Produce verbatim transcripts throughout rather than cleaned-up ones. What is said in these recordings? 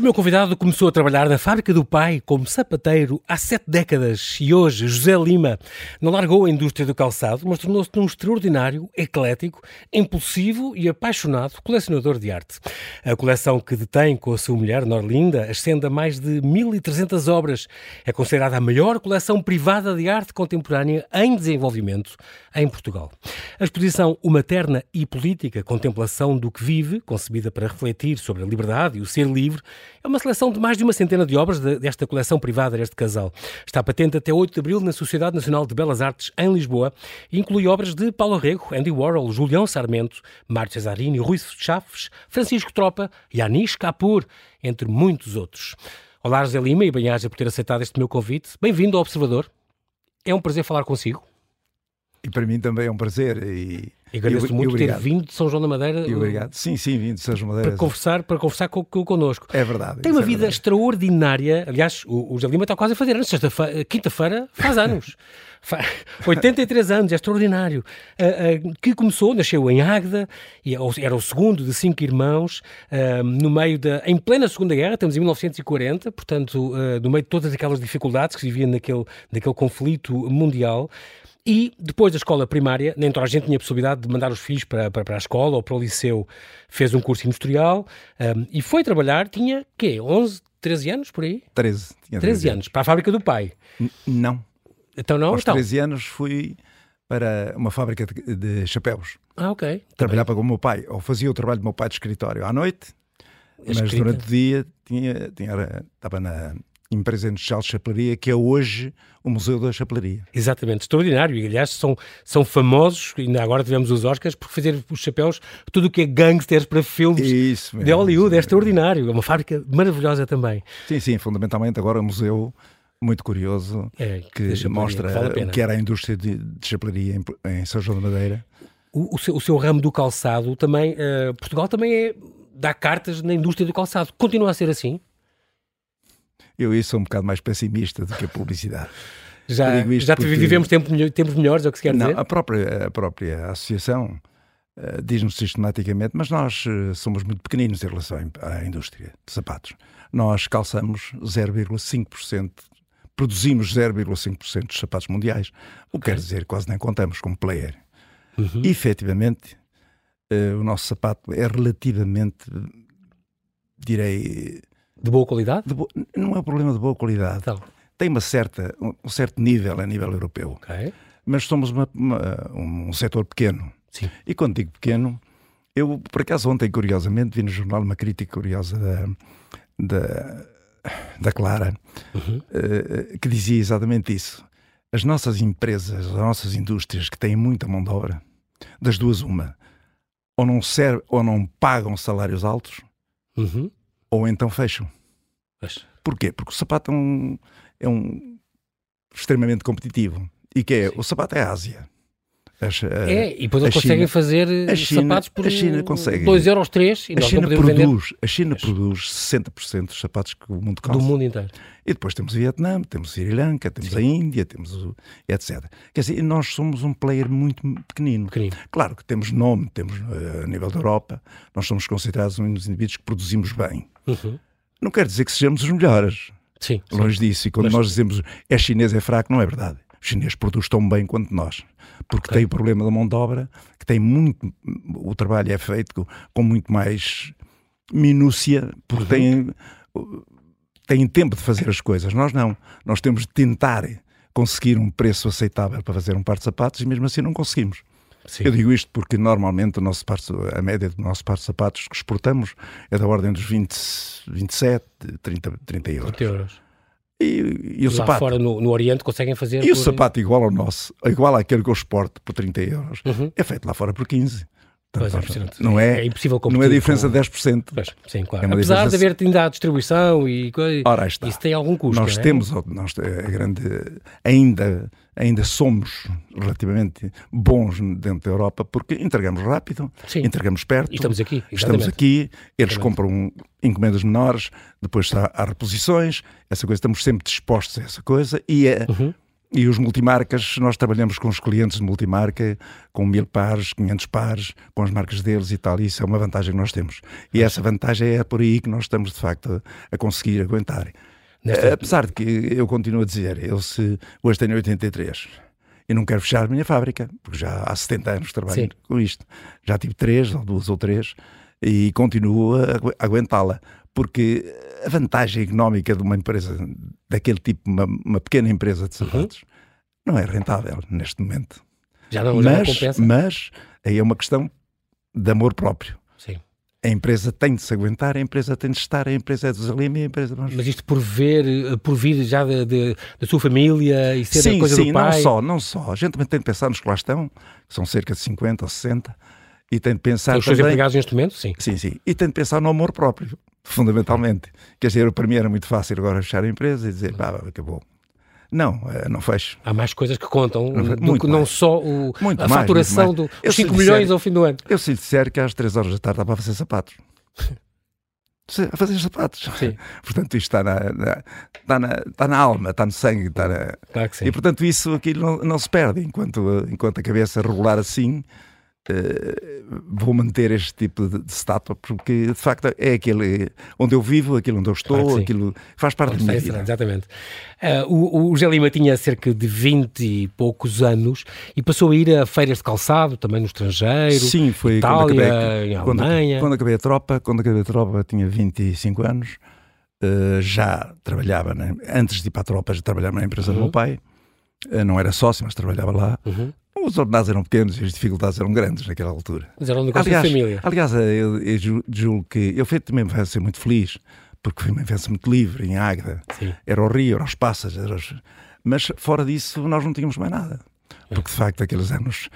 O meu convidado começou a trabalhar na fábrica do pai como sapateiro há sete décadas e hoje, José Lima, não largou a indústria do calçado, mas tornou-se um extraordinário, eclético, impulsivo e apaixonado colecionador de arte. A coleção que detém com a sua mulher, Norlinda, ascende a mais de mil e trezentas obras. É considerada a maior coleção privada de arte contemporânea em desenvolvimento em Portugal. A exposição O Materna e Política, Contemplação do que Vive, concebida para refletir sobre a liberdade e o ser livre, é uma seleção de mais de uma centena de obras desta coleção privada deste casal. Está patente até oito de abril na Sociedade Nacional de Belas Artes, em Lisboa, e inclui obras de Paulo Arrego, Andy Warhol, Julião Sarmento, Mário Cesariny, Rui Soschafes, Francisco Tropa e Anish Kapoor, entre muitos outros. Olá, José Lima, e bem-aja por ter aceitado este meu convite. Bem-vindo ao Observador. É um prazer falar consigo. E para mim também é um prazer. E, e agradeço muito ter vindo de São João da Madeira. E obrigado. Sim, sim, vindo de São João da Madeira. Para conversar, para conversar com, com, connosco. É verdade. Tem uma vida verdade. extraordinária. Aliás, o, o José Lima está quase a fazer anos. Sexta-feira, quinta-feira, faz anos. oitenta e três anos, é extraordinário. Uh, uh, que começou, nasceu em Águeda, e era o segundo de cinco irmãos, uh, no meio da, em plena Segunda Guerra, estamos em mil novecentos e quarenta, portanto, uh, no meio de todas aquelas dificuldades que se viviam naquele, naquele conflito mundial. E depois da escola primária, nem toda a gente tinha a possibilidade de mandar os filhos para, para, para a escola ou para o liceu. Fez um curso industrial um, e foi trabalhar, tinha quê? onze, treze anos por aí? treze. Tinha treze anos, anos, para a fábrica do pai. N- não. Então não? Aos então. treze anos fui para uma fábrica de, de chapéus. Ah, ok. Trabalhava com o meu pai, ou fazia o trabalho do meu pai de escritório à noite, Escrita. mas durante o dia tinha, tinha, estava na... Empresa Industrial de Chapelaria, que é hoje o Museu da Chapelaria. Exatamente, extraordinário. E, aliás, são, são famosos, ainda agora tivemos os Oscars, por fazer os chapéus, tudo o que é gangsters para filmes Isso mesmo, de Hollywood. É extraordinário. É uma fábrica maravilhosa também. Sim, sim, fundamentalmente agora é um museu muito curioso, é, que mostra que vale o que era a indústria de, de chapelaria em, em São João da Madeira. O, o, seu, o seu ramo do calçado também, uh, Portugal também é, dá cartas na indústria do calçado. Continua a ser assim? Eu isso sou um bocado mais pessimista do que a publicidade. já já porque... vivemos tempo, tempos melhores, é o que se quer Não, dizer? A própria, a própria associação uh, diz-nos sistematicamente, mas nós uh, somos muito pequeninos em relação à indústria de sapatos. Nós calçamos zero vírgula cinco por cento, produzimos zero vírgula cinco por cento dos sapatos mundiais, o que okay. quer dizer quase nem contamos como player. Uhum. E, efetivamente, uh, o nosso sapato é relativamente, direi... De boa qualidade? De bo... Não é um problema de boa qualidade. Então. Tem uma certa, um certo nível a nível europeu. Okay. Mas somos uma, uma, um setor pequeno. Sim. E quando digo pequeno, eu, por acaso, ontem, curiosamente, vi no jornal uma crítica curiosa da, da, da Clara, uhum. uh, que dizia exatamente isso. As nossas empresas, as nossas indústrias, que têm muita mão de obra, das duas uma, ou não, serve, ou não pagam salários altos, uhum. ou então fecham. Fecha. Porquê? Porque o sapato é um, é um extremamente competitivo. E que é? Sim. O sapato é a Ásia. As, a, é, e depois eles conseguem fazer a China, sapatos por dois euros três. A China produz, a China produz sessenta por cento dos sapatos que o mundo calça. Do mundo inteiro. E depois temos o Vietnã, temos o Sri Lanka, temos Sim. a Índia, temos o, etcétera. Quer dizer, nós somos um player muito pequenino. pequenino. Claro que temos nome, temos a nível da Europa, nós somos considerados uns indivíduos que produzimos bem. Uhum. Não quer dizer que sejamos os melhores. Sim, Longe sim. disso. E quando Mas... nós dizemos é chinês, é fraco, não é verdade. Os chineses produzem tão bem quanto nós, porque okay. tem o problema da mão de obra, que tem muito, o trabalho é feito com, com muito mais minúcia, porque têm, têm tempo de fazer as coisas. Nós não, nós temos de tentar conseguir um preço aceitável para fazer um par de sapatos e mesmo assim não conseguimos. Sim. Eu digo isto porque normalmente o nosso par, a média do nosso par de sapatos que exportamos é da ordem dos vinte, vinte e sete, trinta, trinta euros. trinta euros. E, e o Lá sapato. fora no, no Oriente conseguem fazer... E por... o sapato igual ao nosso, igual àquele que eu exporto por trinta euros, uhum. é feito lá fora por quinze. Portanto, pois é, não é, é impossível competir. Não é a diferença com... de dez por cento. Pois, sim, claro. É Apesar diferença... de haver ainda a distribuição e coisa, Ora, está. isso tem algum custo. Nós não é? temos, nós, a grande, ainda, ainda somos relativamente bons dentro da Europa porque entregamos rápido, sim. entregamos perto. E estamos aqui. Exatamente. Estamos aqui, eles exatamente. compram encomendas menores, depois há, há reposições, essa coisa, estamos sempre dispostos a essa coisa e é... Uhum. E os multimarcas, nós trabalhamos com os clientes de multimarca, com mil pares, quinhentos pares, com as marcas deles e tal, e isso é uma vantagem que nós temos. E essa vantagem é por aí que nós estamos, de facto, a, a conseguir aguentar. Nesta... Apesar de que, eu continuo a dizer, eu se, hoje tenho oitenta e três e não quero fechar a minha fábrica, porque já há setenta anos trabalho Sim. com isto. Já tive três, ou duas ou três, e continuo a aguentá-la. Porque a vantagem económica de uma empresa, daquele tipo, uma, uma pequena empresa de sapatos, uhum. não é rentável neste momento. Já não, mas, já não compensa. Mas aí é uma questão de amor próprio. Sim. A empresa tem de se aguentar, a empresa tem de estar, a empresa é dos Lima, a empresa... Mas isto por, ver, por vir já de, de, da sua família e ser sim, a coisa sim, do pai? Sim, não só, não só. A gente também tem de pensar nos que lá estão, que são cerca de cinquenta ou sessenta, e tem de pensar... Os seus empregados neste momento, sim. Sim, sim. E tem de pensar no amor próprio. Fundamentalmente. Quer dizer, para mim era muito fácil agora fechar a empresa e dizer, pá, acabou. Não, não fecho. Há mais coisas que contam, não, do que não só o, a mais, faturação dos cinco milhões ao fim do ano. Eu se lhe disser que às três horas da tarde estava a fazer sapatos. A fazer sapatos. Sim. Portanto, isto está na, na, está, na, está na alma, está no sangue. Está na... Claro que sim. E, portanto, isso aqui não, não se perde. Enquanto, enquanto a cabeça regular assim... Uh, vou manter este tipo de, de estátua, porque de facto é aquele onde eu vivo, aquilo onde eu estou, claro, aquilo faz parte da minha vida. Exatamente. Uh, o, o José Lima tinha cerca de vinte e poucos anos e passou a ir a feiras de calçado, também no estrangeiro. Sim, foi Itália, quando acabei, em Alemanha. Quando, quando acabei a tropa, quando acabei a tropa tinha vinte e cinco anos, uh, já trabalhava, né? Antes de ir para a tropa já trabalhava na empresa uhum. do meu pai, uh, não era sócio, mas trabalhava lá. Uhum. Os ordenados eram pequenos e as dificuldades eram grandes naquela altura. Mas era um negócio de família. Aliás, eu, eu julgo que eu fui também uma infância muito feliz, porque foi uma infância muito livre em Águeda. Sim. Era o rio, eram os pássaros, era os... mas fora disso nós não tínhamos mais nada. Porque de facto aqueles anos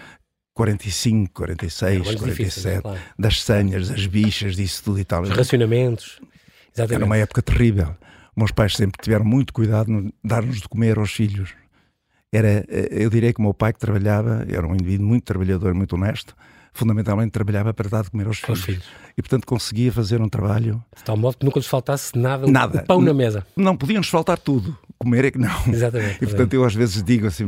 quarenta e cinco, quarenta e seis, quarenta e sete, claro. Das senhas, das bichas, disso tudo e tal. Os racionamentos. Exatamente. Era uma época terrível. Meus pais sempre tiveram muito cuidado em dar-nos de comer aos filhos. Era, eu diria que o meu pai que trabalhava, era um indivíduo muito trabalhador, muito honesto, fundamentalmente trabalhava para dar de comer aos filhos. filhos. E, portanto, conseguia fazer um trabalho... De tal modo que nunca lhes faltasse nada, nada. Um pão na mesa. Não, não podiam-nos faltar tudo. Comer é que não. Exatamente. E, portanto, eu às vezes digo assim,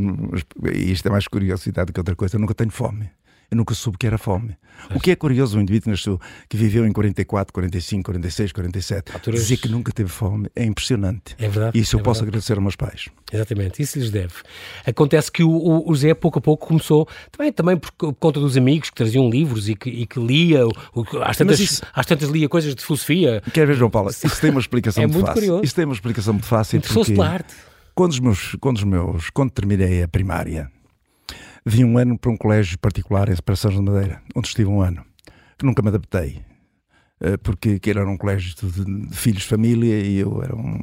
e isto é mais curiosidade que outra coisa, eu nunca tenho fome. Eu nunca soube que era fome. Mas... O que é curioso, um indivíduo nasceu, que viveu em quarenta e quatro, quarenta e cinco, quarenta e seis, quarenta e sete, Alturas... dizer que nunca teve fome é impressionante. É verdade. E isso eu é posso verdade. agradecer aos meus pais. Exatamente, isso lhes deve. Acontece que o, o Zé, pouco a pouco, começou, também, também por, por conta dos amigos que traziam livros e que, e que lia, o, às, tantas, isso... às tantas lia coisas de filosofia. Quer ver, João Paulo, isso tem uma explicação é muito, muito fácil. Isso tem uma explicação muito fácil. Interessou-se pela arte. Quando, os meus, quando, os meus, quando terminei a primária, vim um ano para um colégio particular em São João da Madeira, onde estive um ano, que nunca me adaptei, porque que era um colégio de, de filhos de família e eu era um...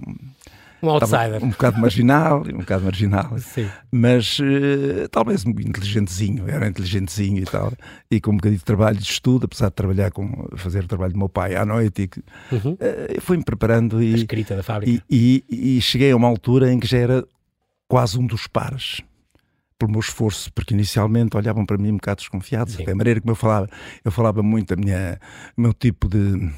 Um outsider. Um bocado marginal, um bocado marginal, Sim. mas uh, talvez inteligentezinho, era inteligentezinho e tal, e com um bocadinho de trabalho de estudo, apesar de trabalhar com, fazer o trabalho do meu pai à noite, e, uhum. uh, fui-me preparando e... A escrita da fábrica. E, e, e cheguei a uma altura em que já era quase um dos pares. Pelo meu esforço, porque inicialmente olhavam para mim um bocado desconfiados, Sim. até a maneira como eu falava. Eu falava muito a minha, o meu tipo de...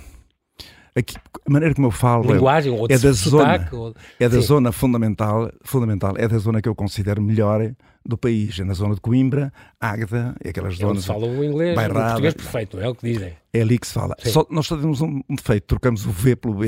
Aqui, a maneira como eu falo Linguagem, é, ou é da, sotaque, zona, ou... é da zona fundamental, fundamental, é da zona que eu considero melhor do país, é na zona de Coimbra, Águeda, é aquelas zonas... Eles falam o inglês, Bairrada, o português perfeito, é o que dizem. É ali que se fala. Só, nós só temos um defeito, trocamos o V pelo B.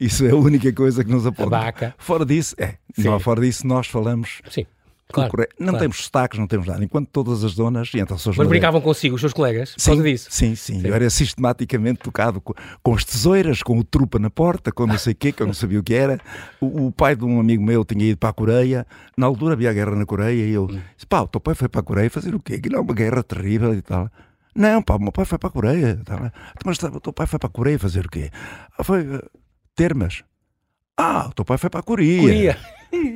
Isso é a única coisa que nos aponta. Fora disso, é, não, fora disso nós falamos... Sim. Claro, não claro. temos sotaques, não temos nada. Enquanto todas as zonas... E então, mas brincavam consigo os seus colegas por sim, causa disso? Sim, sim, sim. Eu era sistematicamente tocado com, com as tesouras, com o trupa na porta, com não sei o quê, que eu não sabia o que era. O, o pai de um amigo meu tinha ido para a Coreia. Na altura havia a guerra na Coreia e eu disse, pá, o teu pai foi para a Coreia fazer o quê? Que não é uma guerra terrível e tal. Não, pá, o meu pai foi para a Coreia. Tal. Mas o teu pai foi para a Coreia fazer o quê? Foi termas. Ah, o teu pai foi para a Coreia. Coreia.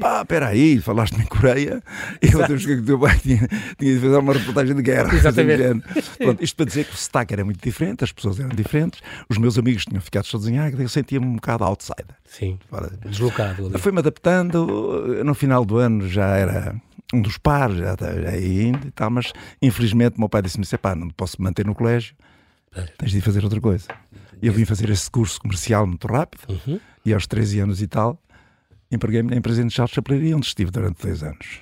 Pá, peraí, falaste-me em Coreia e eu Deus, que o teu pai tinha, tinha de fazer uma reportagem de guerra. Exatamente. Pronto, isto para dizer que o sotaque era muito diferente, as pessoas eram diferentes, os meus amigos tinham ficado todos em Águeda, eu sentia-me um bocado outsider. Sim, Fora, deslocado. Fui-me adaptando, no final do ano já era um dos pares, já, já ainda e tal, mas infelizmente meu pai disse-me, pá, não posso manter no colégio, tens de ir fazer outra coisa. Eu vim fazer esse curso comercial muito rápido uhum. e aos treze anos e tal, empreguei-me na empresa de Chapelaria, onde estive durante dois anos.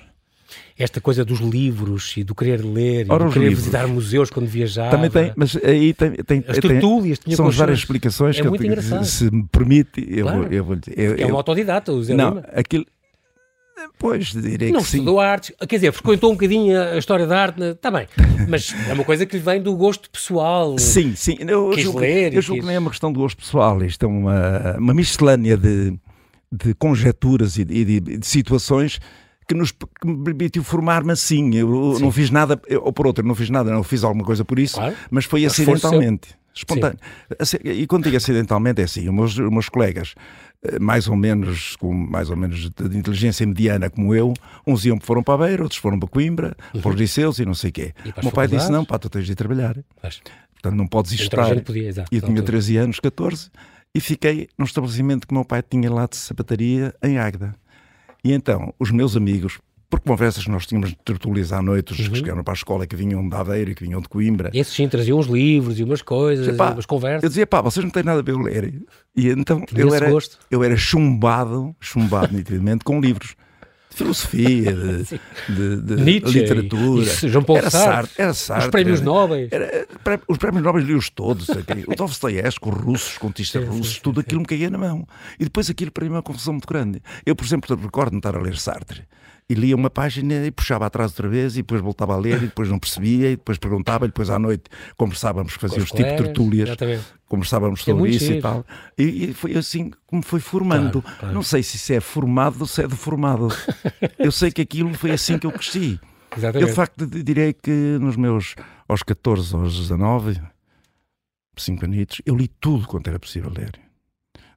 esta coisa dos livros e do querer ler, ora, e do querer livros. Visitar museus quando viajava. Também tem, mas aí tem... tem as tertúlias, tem, são as várias explicações é que muito eu, engraçado. Se me permite, eu claro. vou... Eu vou eu, é eu, uma autodidata, o Zé Lima. Não, aquilo... Pois, direi não que sim. Não estudou artes, quer dizer, frequentou um bocadinho a história da arte, está bem, mas é uma coisa que lhe vem do gosto pessoal. Sim, sim, eu, eu julgo, ler, eu julgo quis... que nem é uma questão de gosto pessoal, isto é uma, uma miscelânea de, de conjecturas e de, de, de situações que, nos, que me permitiu formar-me assim, eu sim. não fiz nada, eu, ou por outro, eu não fiz nada, não fiz alguma coisa por isso, claro. mas foi mas acidentalmente, espontâneo. Sim. E quando digo acidentalmente é assim, os meus, os meus colegas, mais ou menos com mais ou menos de inteligência mediana como eu, uns iam foram para Aveiro, outros foram para Coimbra, uhum. para os liceus e não sei o quê. O meu pai disse, não, pá, tu tens de ir trabalhar. Mas... Portanto, não podes estar. E eu tinha treze anos, catorze, e fiquei num estabelecimento que o meu pai tinha lá de sapataria em Águeda. E então, os meus amigos, por conversas que nós tínhamos de tertulias à noite, os uhum. que chegaram para a escola, que vinham de Aveiro e que vinham de Coimbra. E esses sim traziam uns livros e umas coisas, e pá, e umas conversas. Eu dizia, pá, vocês não têm nada para eu ler. E então eu era, eu era chumbado, chumbado nitidamente, com livros de filosofia, de, de, de Nietzsche, literatura. Isso, João Paulo era Sartre, era Sartre, os prémios Nobel. Os prémios Nobel li-os todos. O Dostoiévski, os russos, os contistas é, russos, é, tudo aquilo é. me caía na mão. E depois aquilo para mim é uma confusão muito grande. Eu, por exemplo, recordo-me estar a ler Sartre. E lia uma página e puxava atrás outra vez e depois voltava a ler e depois não percebia e depois perguntava e depois à noite conversávamos, fazíamos tipo de tertúlias, conversávamos sobre isso e tal. E, e foi assim como foi formando. Claro, claro. Não sei se isso é formado ou se é deformado. Eu sei que aquilo foi assim que eu cresci. Exatamente. Eu de facto direi que nos meus, aos catorze, aos dezanove, cinco anitos, eu li tudo quanto era possível ler.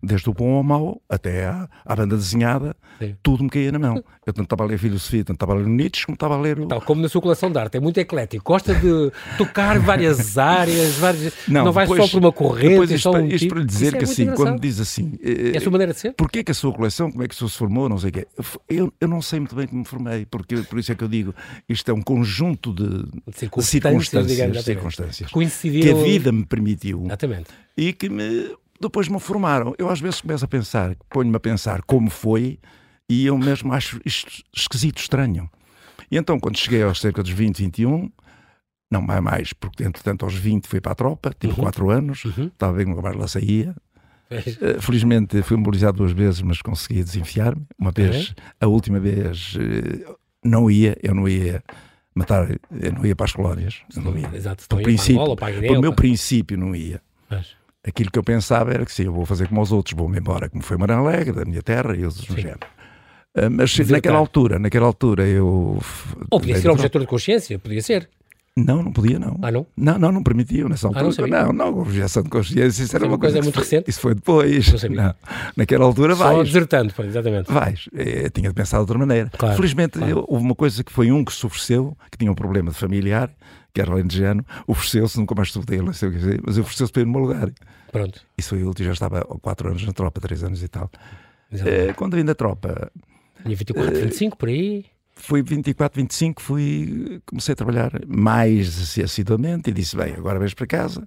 Desde o bom ao mau, até à, à banda desenhada, sim. tudo me caía na mão. Eu tanto estava a ler filosofia, tanto estava a ler Nietzsche, como estava a ler... O... Tal como na sua coleção de arte, é muito eclético. Gosta de tocar várias áreas, várias... Não, não vai depois, só por uma corrente, isto, um isto tipo... para lhe dizer é que assim, engraçado. Quando diz assim... É a sua maneira de ser? Porquê que a sua coleção, como é que isso se formou, não sei o quê. Eu, eu não sei muito bem como me formei, porque por isso é que eu digo, isto é um conjunto de, de circunstâncias, circunstâncias, circunstâncias coincidiu... que a vida me permitiu. Exatamente. E que me... Depois me formaram. Eu às vezes começo a pensar, ponho-me a pensar como foi e eu mesmo acho isto esquisito, estranho. E então quando cheguei aos cerca dos vinte, vinte e um, não mais, mais porque entretanto aos vinte fui para a tropa, tive uhum. quatro anos, uhum. estava bem, nunca mais lá saía. Uh, felizmente fui mobilizado duas vezes, mas consegui desenfiar-me. Uma vez, uhum. a última vez, uh, não ia, eu não ia... matar, eu não ia para as colónias. Eu não ia. Exato, por princípio, pelo meu princípio não ia. Mas... Aquilo que eu pensava era que sim, eu vou fazer como os outros, vou-me embora, como foi Marão Alegre, da minha terra e outros no género. Mas Desertar. naquela altura, naquela altura eu... Ou podia ser um objetor de consciência, podia ser. Não, não podia, não. Ah, não? Não, não, não permitia nessa altura. Ah, não, não, não, objeção de consciência, isso era uma coisa, coisa muito foi, recente. Isso foi depois. Não sabia. Não. Naquela altura vais. Só desertando, pois, exatamente. Vais. Eu tinha de pensar de outra maneira. Claro, felizmente, claro. Eu, houve uma coisa que foi um que se ofereceu, que tinha um problema de familiar, que era alentejano, ofereceu-se, nunca mais soube dele, mas ofereceu-se para ir no meu lugar. Pronto. Isso foi útil, já estava há quatro anos na tropa, três anos e tal. Exatamente. Quando vim da tropa... Tinha vinte e quatro, vinte e cinco, por aí... Fui vinte e quatro, vinte e cinco, fui, comecei a trabalhar mais assim, assiduamente e disse, bem, agora vais para casa,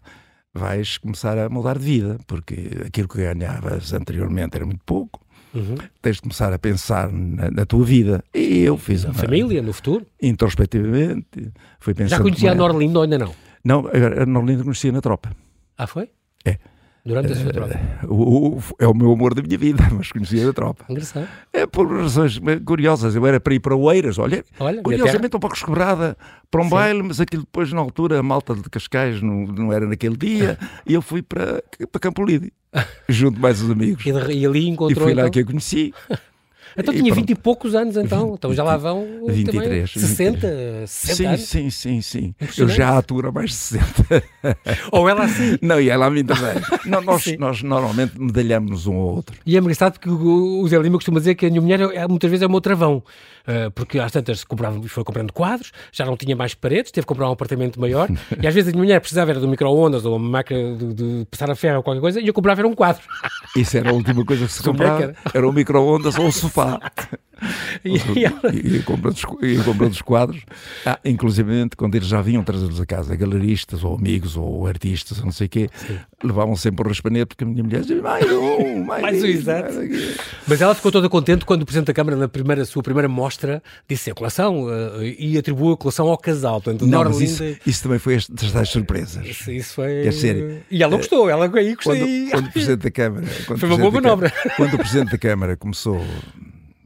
vais começar a mudar de vida, porque aquilo que ganhavas anteriormente era muito pouco, uhum. tens de começar a pensar na, na tua vida. E eu fiz... Na uma, família, no futuro? Introspectivamente. Fui pensando. Já conhecia a Norlinda ou ainda não? Não, a Norlinda conhecia na tropa. Ah, foi? É. Durante a sua tropa? Uh, é o meu amor da minha vida, mas conhecia a tropa. Engraçado. É por razões curiosas. Eu era para ir para Oeiras, olha. olha curiosamente, um pouco escobrada para um Sim. baile, mas aquilo depois, na altura, a malta de Cascais não, não era naquele dia, e eu fui para, para Campolide, junto mais os amigos. E, e ali encontrou. E foi lá então? que eu conheci. Então tinha vinte e poucos anos, então. vinte, então já lá vão vinte e três, sessenta, sessenta sim, anos. Sim, sim, sim. Eu já aturo há mais de sessenta. Ou ela assim. Não, e ela a mim também. Não, nós, nós normalmente medalhamos um ao outro. E é engraçado porque o Zé Lima costuma dizer que a minha mulher é, muitas vezes é o meu travão. Porque às tantas comprava, foi comprando quadros, já não tinha mais paredes, teve que comprar um apartamento maior. E às vezes a minha mulher precisava era de um micro-ondas ou uma máquina de, de passar a ferro ou qualquer coisa e eu comprava era um quadro. Isso era a última coisa que se comprava. Era um micro-ondas ou um sofá. E, e, ela... e, comprando os, e comprando os quadros, ah, inclusive quando eles já vinham trazê-los a casa, galeristas ou amigos ou artistas, não sei o quê, sim, levavam sempre o raspanete, porque a minha mulher dizia mais um, mais, mais um, exato. Mais... Mas ela ficou toda contente quando o Presidente da Câmara, na primeira, sua primeira mostra, disse a coleção uh, e atribuiu a coleção ao casal. Portanto, não, Norlinda... isso, isso também foi das tais surpresas. Isso, isso foi... Quer dizer, e ela gostou, ela aí gostou. Quando, e... quando o Presidente da Câmara... Foi uma boa manobra. Câmara, quando o Presidente da Câmara começou...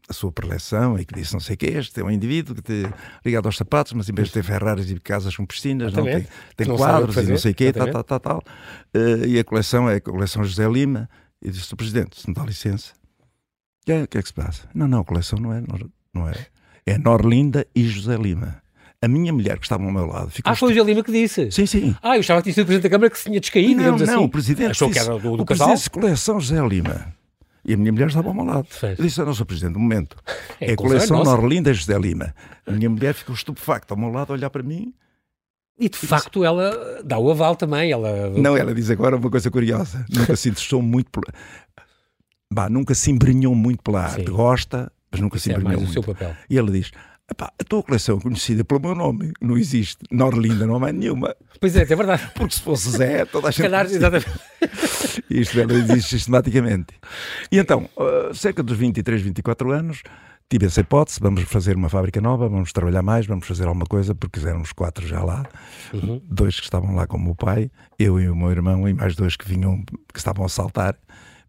a sua preleção e que disse não sei o que é este, é um indivíduo que tem ligado aos sapatos, mas em vez de ter Ferraris e casas com piscinas, não, tem, tem não quadros fazer, e não sei o que, tal, tal, tal, tal. Uh, e a coleção é a coleção José Lima, e disse o Presidente, se me dá licença, o é, que é que se passa? Não, não, a coleção não é, não é, é Norlinda e José Lima. A minha mulher, que estava ao meu lado... Ficou ah, foi o José Lima que disse? Sim, sim. Ah, eu achava que tinha sido o Presidente da Câmara que se tinha descaído, não, digamos não, assim. Não, o Presidente achou disse, que era do, do o casal? Presidente coleção José Lima. E a minha mulher estava ao meu lado. Fez. Eu disse, não, senhor Presidente, um momento. É, é a coleção Norlinda José Lima. A minha mulher ficou estupefacta ao meu lado a olhar para mim. E de e facto disse... ela dá o aval também. Ela... Não, ela diz agora uma coisa curiosa. Nunca se interessou muito pela... Bah, nunca se embrenhou muito pela arte. Sim. Gosta, mas nunca isso se embrenhou é muito. O seu papel. E ela diz... Epá, a tua coleção é conhecida pelo meu nome, não existe. Norlinda não há nenhuma. Pois é, é verdade. Porque se fosse Zé, toda a gente... Calhar, exatamente. Isto ela existe sistematicamente. E então, uh, cerca dos vinte e três, vinte e quatro anos, tive essa hipótese, vamos fazer uma fábrica nova, vamos trabalhar mais, vamos fazer alguma coisa, porque éramos quatro já lá, uhum. Dois que estavam lá com o meu pai, eu e o meu irmão, e mais dois que vinham, que estavam a saltar,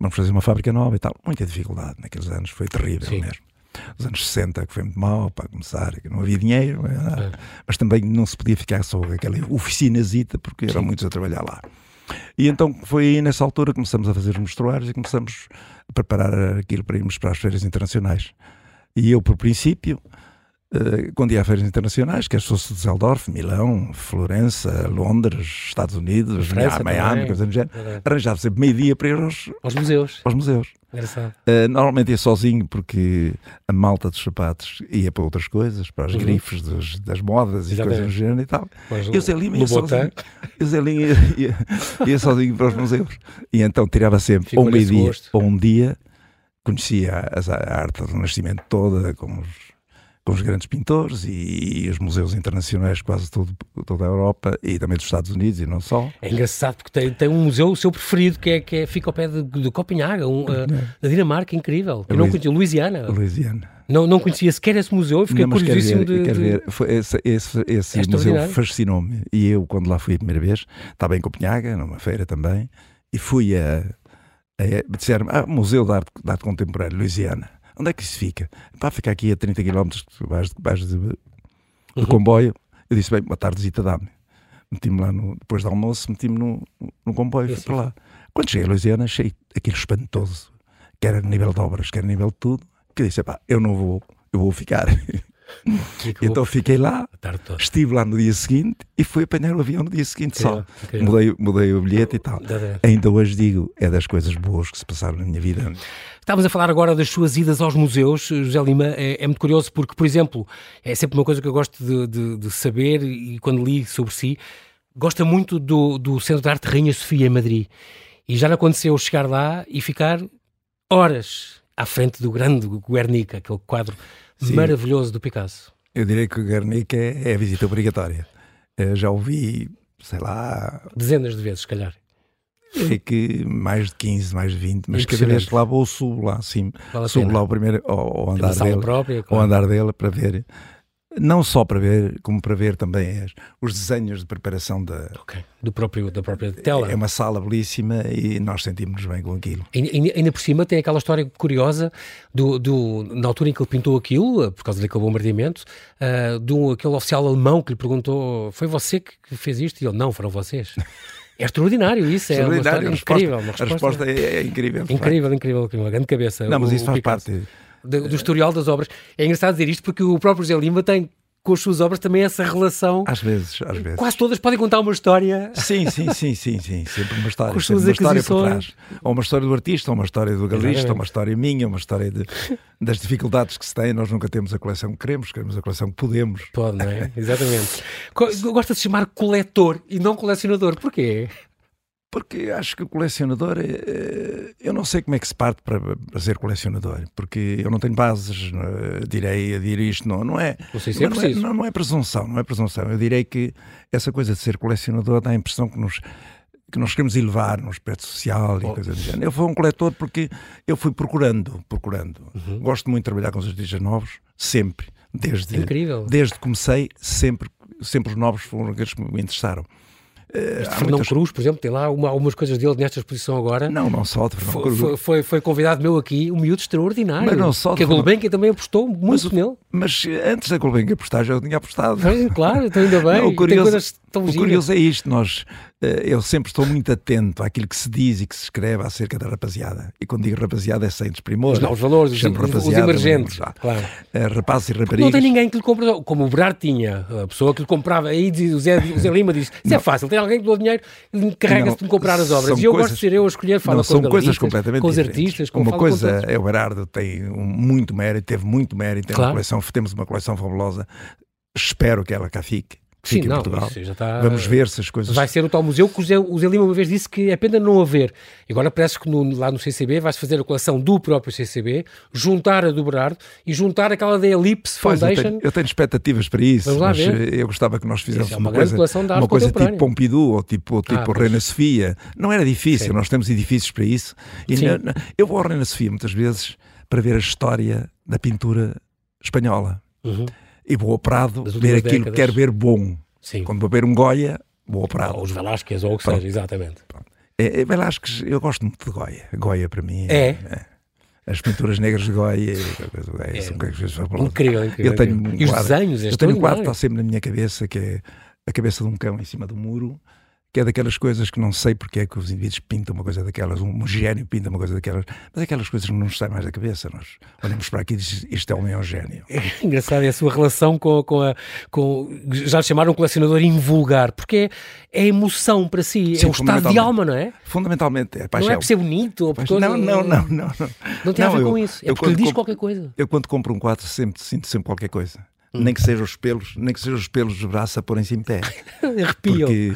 vamos fazer uma fábrica nova e tal. Muita dificuldade naqueles anos, foi terrível. Sim. Mesmo. Os anos sessenta, que foi muito mal para começar, que não havia dinheiro, é. Mas também não se podia ficar só aquela oficinazita, porque eram sim, muitos a trabalhar lá. E então foi aí nessa altura que começamos a fazer os mostruários e começamos a preparar aquilo para irmos para as feiras internacionais. E eu, por princípio, quando ia a feiras internacionais, que as fosse de Düsseldorf, Milão, Florença, Londres, Estados Unidos, França, Miami, coisa do género, arranjava sempre meio-dia para ir aos, aos museus. Aos museus. Uh, normalmente ia sozinho porque a malta dos sapatos ia para outras coisas, para as uhum. grifes dos, das modas. Exatamente. E coisas do género e tal. Eu Zé Lima ia sozinho. Eu Zé Lima ia, ia, ia sozinho para os museus. E então tirava sempre Fico ou meio-dia ou um dia, conhecia a, a arte do Renascimento toda, com os, com os grandes pintores e, e os museus internacionais, quase todo, toda a Europa e também dos Estados Unidos e não só. É engraçado porque tem, tem um museu, o seu preferido, que, é, que é, fica ao pé de, de Copenhague, um, uh, da Dinamarca, incrível. Eu não conhecia, Luisiana. Luisiana. Não, não conhecia sequer esse museu e fiquei não, curiosíssimo quer ver, de... Quer ver. Foi esse esse, esse é museu fascinou-me e eu, quando lá fui a primeira vez, estava em Copenhague, numa feira também, e fui a... a disseram-me, ah, Museu da Arte, da Arte Contemporânea, Luisiana. Onde é que isso fica? Pá, fica aqui a trinta quilómetros do comboio. Eu disse, bem, uma tardezita dá-me. Meti-me lá, no, depois do almoço, meti-me no, no comboio e fui para lá. Quando cheguei a Luisiana, achei aquilo espantoso. Quer a nível de obras, quer a nível de tudo. Que eu disse, pá, eu não vou, eu vou ficar. Então fiquei lá, estive lá no dia seguinte e fui apanhar o avião no dia seguinte só. Mudei, mudei o bilhete e tal. Ainda hoje digo, é das coisas boas que se passaram na minha vida. Estávamos a falar agora das suas idas aos museus, José Lima, é, é muito curioso porque, por exemplo, é sempre uma coisa que eu gosto de, de, de saber e quando li sobre si, gosta muito do, do Centro de Arte Reina Sofía em Madrid e já lhe aconteceu chegar lá e ficar horas à frente do grande Guernica, aquele quadro sim, maravilhoso do Picasso. Eu diria que o Guernica é, é a visita obrigatória. Eu já o vi, sei lá... Dezenas de vezes, se calhar. Sei que mais de quinze, mais de vinte, mas cada vez que lá vou, subo lá, sim, subo lá o primeiro, ao, ao, andar dele, própria, claro, ao andar dele para ver, não só para ver, como para ver também as, os desenhos de preparação da, okay, do próprio, da própria tela. É uma sala belíssima e nós sentimos-nos bem com aquilo. E, e ainda por cima tem aquela história curiosa, do, do, na altura em que ele pintou aquilo, por causa daquele bombardeamento, uh, do, aquele oficial alemão que lhe perguntou, foi você que fez isto? E ele, não, foram vocês. É extraordinário isso, é extraordinário, uma história incrível. Uma resposta, a resposta é, é incrível. Incrível, incrível, uma grande cabeça. Não, mas o, isso faz Picasso, parte... Do, do historial das obras. É engraçado dizer isto porque o próprio José Lima tem, com as suas obras, também essa relação... Às vezes, às vezes. Quase todas podem contar uma história. Sim, sim, sim, sim, sim, sempre uma história. Com sempre uma história por trás. Ou uma história do artista, ou uma história do galerista, ou uma história minha, ou uma história de, das dificuldades que se têm. Nós nunca temos a coleção que queremos, queremos a coleção que podemos. Pode, não é? Exatamente. Gosta de se chamar coletor e não colecionador. Porquê? Porque acho que o colecionador, é, eu não sei como é que se parte para, para ser colecionador, porque eu não tenho bases, direi a dizer isto, não, não é, não, sei se é não, é, não, não é presunção, não é presunção. Eu direi que essa coisa de ser colecionador dá a impressão que nos, que nós queremos elevar no aspecto social e oh. coisa do género. Eu fui um coletor porque eu fui procurando, procurando. Uhum. Gosto muito de trabalhar com os artistas novos, sempre, desde, é incrível. Desde que comecei, sempre, sempre os novos foram aqueles que me interessaram. Este Fernão muitas... Cruz, por exemplo, tem lá uma, algumas coisas dele nesta exposição agora. Não, não só de Fernão Cruz. Foi, foi, foi convidado meu aqui, um miúdo extraordinário. Mas não só de que a Gulbenkian Fernão... também apostou muito mas, nele. Mas antes da Gulbenkian apostar, já tinha apostado. Mas, claro, então ainda bem. Não, o curioso, tem tão o curioso é isto. Nós, eu sempre estou muito atento àquilo que se diz e que se escreve acerca da rapaziada. E quando digo rapaziada é sem desprimor. Os novos valores, os, os emergentes. Claro. Rapazes e raparigas. Não tem ninguém que lhe compra, como o Berardo tinha. A pessoa que lhe comprava, aí diz, o Zé, o Zé Lima disse, isso é fácil, tem alguém que doa dinheiro e carrega-se de me comprar as obras. E eu coisas, gosto de ser eu a escolher, falo não, com, são coisas completamente com os artistas, com Uma coisa é o Berardo tem um, muito mérito, teve muito mérito, tem claro. uma coleção, temos uma coleção fabulosa, espero que ela cá fique. Sim, não, está... Vamos ver se as coisas... Vai ser o tal museu que o Zé, o Zé Lima uma vez disse que é pena não haver. E agora parece que no, lá no C C B vais fazer a coleção do próprio C C B, juntar a do Berardo e juntar aquela da Ellipse pois, Foundation. Eu tenho, eu tenho expectativas para isso. Vamos lá mas ver. Eu gostava que nós fizéssemos é uma, uma coisa, uma coisa tipo Pompidou ou tipo, ou tipo ah, Reina Sofía. Não era difícil, sim. Nós temos edifícios para isso. E na, na, eu vou à Reina Sofía muitas vezes para ver a história da pintura espanhola. Uhum. E vou ao Prado ver aquilo que quero ver bom. Sim. Quando vou ver um Goya, vou ao Prado. Ou os Velázquez, ou o que Pronto. seja, exatamente. É, é, Velázquez, eu gosto muito de Goya. Goya para mim é... é. As pinturas negras de Goya, é, é, são coisas fabulosas. Incrível, incrível. Eu tenho um e os quadro, desenhos, é eu tenho um quadro que está sempre na minha cabeça, que é a cabeça de um cão em cima do muro, que é daquelas coisas que não sei porque é que os indivíduos pintam uma coisa daquelas, um gênio pinta uma coisa daquelas, mas aquelas coisas não nos saem mais da cabeça, nós olhamos para aqui e diz, isto é um meu gênio. É engraçado, é a sua relação com, com a... Com, já lhe chamaram colecionador invulgar, porque é, é emoção para si, sim, é o estado de alma, não é? Fundamentalmente, é paixão. Não é por ser bonito ou por coisa... Não, não, não. Não, não. não tem não, a ver eu, com isso, é porque lhe diz compro, qualquer coisa. Eu quando compro um quadro sempre, sinto sempre qualquer coisa. Hum. Nem que sejam os pelos, nem que sejam os pelos de braço a porem-se em pé. Arrepiam. Porque,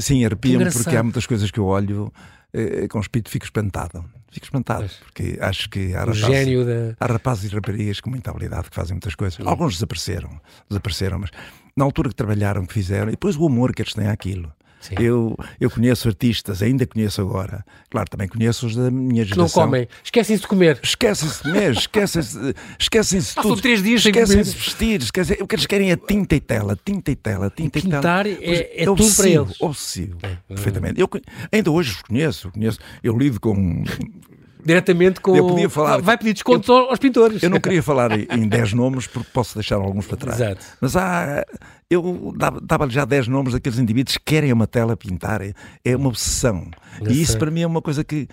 sim, arrepiam porque há muitas coisas que eu olho eh, com o espírito fico espantado. Fico espantado, mas, porque acho que há rapazes, gênio da... há rapazes e raparigas com muita habilidade que fazem muitas coisas. Hum. Alguns desapareceram, desapareceram, mas na altura que trabalharam, que fizeram, e depois o amor que eles têm àquilo. Sim. Eu, eu conheço artistas, ainda conheço agora. Claro, também conheço os da minha geração. Que não comem, esquecem-se de comer. Esquecem-se de comer, esquecem-se de esquecem-se tudo. Passam três dias sem comer. Esquecem-se de vestir, esquecem o que eles querem é tinta e tela, tinta e tela, tinta e, e tela. Pintar é, é tudo para eles. Obsessivo, é. perfeitamente. Eu, ainda hoje os conheço, conheço, eu lido com... Diretamente com... Eu podia falar... Vai pedir descontos eu... aos pintores. Eu não queria falar em dez nomes porque posso deixar alguns para trás. Exato. Mas há... Eu dava-lhe já dez nomes daqueles indivíduos que querem uma tela pintar. É uma obsessão. E isso para mim é uma coisa que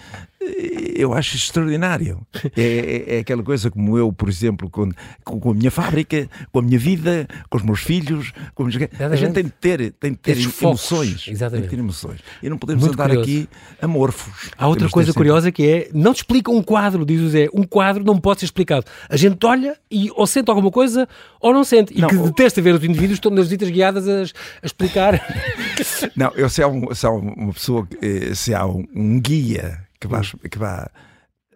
eu acho extraordinário. É, é, é aquela coisa como eu, por exemplo, com, com a minha fábrica, com a minha vida, com os meus filhos. Com os... A gente tem de ter, tem de ter emoções. Tem de ter emoções. E não podemos Muito andar curioso. aqui amorfos. Há outra Temos coisa curiosa que é, não te explica um quadro, diz o Zé. Um quadro não pode ser explicado. A gente olha e ou sente alguma coisa ou não sente. E não, que detesta ver os indivíduos todos visitas guiadas a, a explicar. Não, eu se há, um, se há uma pessoa, se há um, um guia que vá, que vá